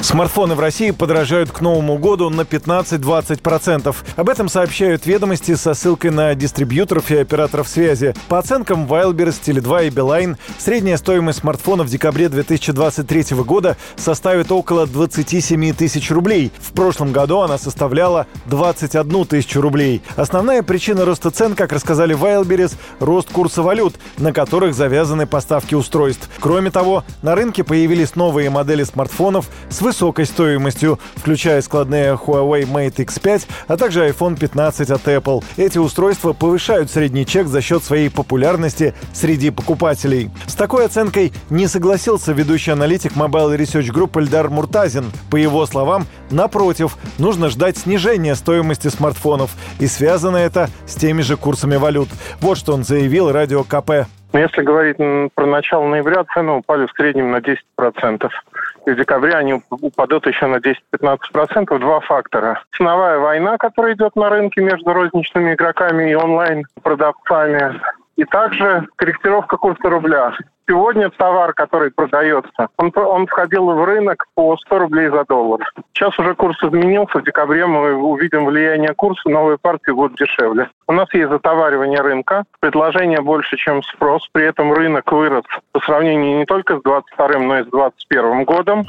Смартфоны в России подорожают к Новому году на 15-20%. Об этом сообщают «Ведомости» со ссылкой на дистрибьюторов и операторов связи. По оценкам Wildberries, Tele2 и Beeline, средняя стоимость смартфона в декабре 2023 года составит около 27 тысяч рублей. В прошлом году она составляла 21 тысячу рублей. Основная причина роста цен, как рассказали Wildberries, рост курса валют, на которых завязаны поставки устройств. Кроме того, на рынке появились новые модели смартфонов с высокой стоимостью, включая складные Huawei Mate X5, а также iPhone 15 от Apple. Эти устройства повышают средний чек за счет своей популярности среди покупателей. С такой оценкой не согласился ведущий аналитик Mobile Research Group Эльдар Муртазин. По его словам, напротив, нужно ждать снижения стоимости смартфонов. И связано это с теми же курсами валют. Вот что он заявил радио КП. Если говорить про начало ноября, цены упали в среднем на 10%. И в декабре они упадут еще на 10-15%. Два фактора. Ценовая война, которая идет на рынке между розничными игроками и онлайн-продавцами. И также корректировка курса рубля. Сегодня товар, который продается, он входил в рынок по 100 рублей за доллар. Сейчас уже курс изменился. В декабре мы увидим влияние курса, новые партии будут дешевле. У нас есть затоваривание рынка, предложение больше, чем спрос. При этом рынок вырос по сравнению не только с 2022, но и с 2021 годом.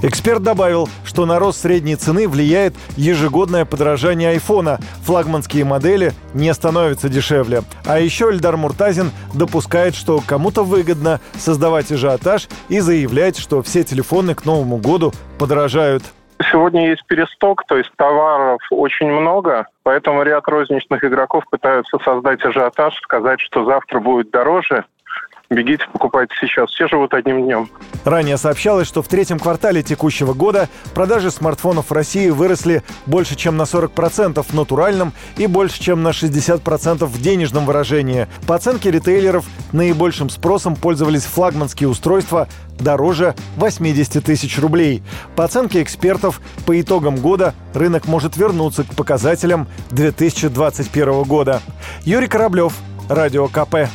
Эксперт добавил, что на рост средней цены влияет ежегодное подорожание айфона. Флагманские модели не становятся дешевле. А еще Эльдар Муртазин допускает, что кому-то выгодно создавать ажиотаж и заявлять, что все телефоны к Новому году подорожают. Сегодня есть пересток, то есть товаров очень много, поэтому ряд розничных игроков пытаются создать ажиотаж, сказать, что завтра будет дороже. Бегите, покупайте сейчас. Все живут одним днем. Ранее сообщалось, что в третьем квартале текущего года продажи смартфонов в России выросли больше, чем на 40% в натуральном и больше, чем на 60% в денежном выражении. По оценке ритейлеров, наибольшим спросом пользовались флагманские устройства дороже 80 тысяч рублей. По оценке экспертов, по итогам года рынок может вернуться к показателям 2021 года. Юрий Кораблев, Радио КП.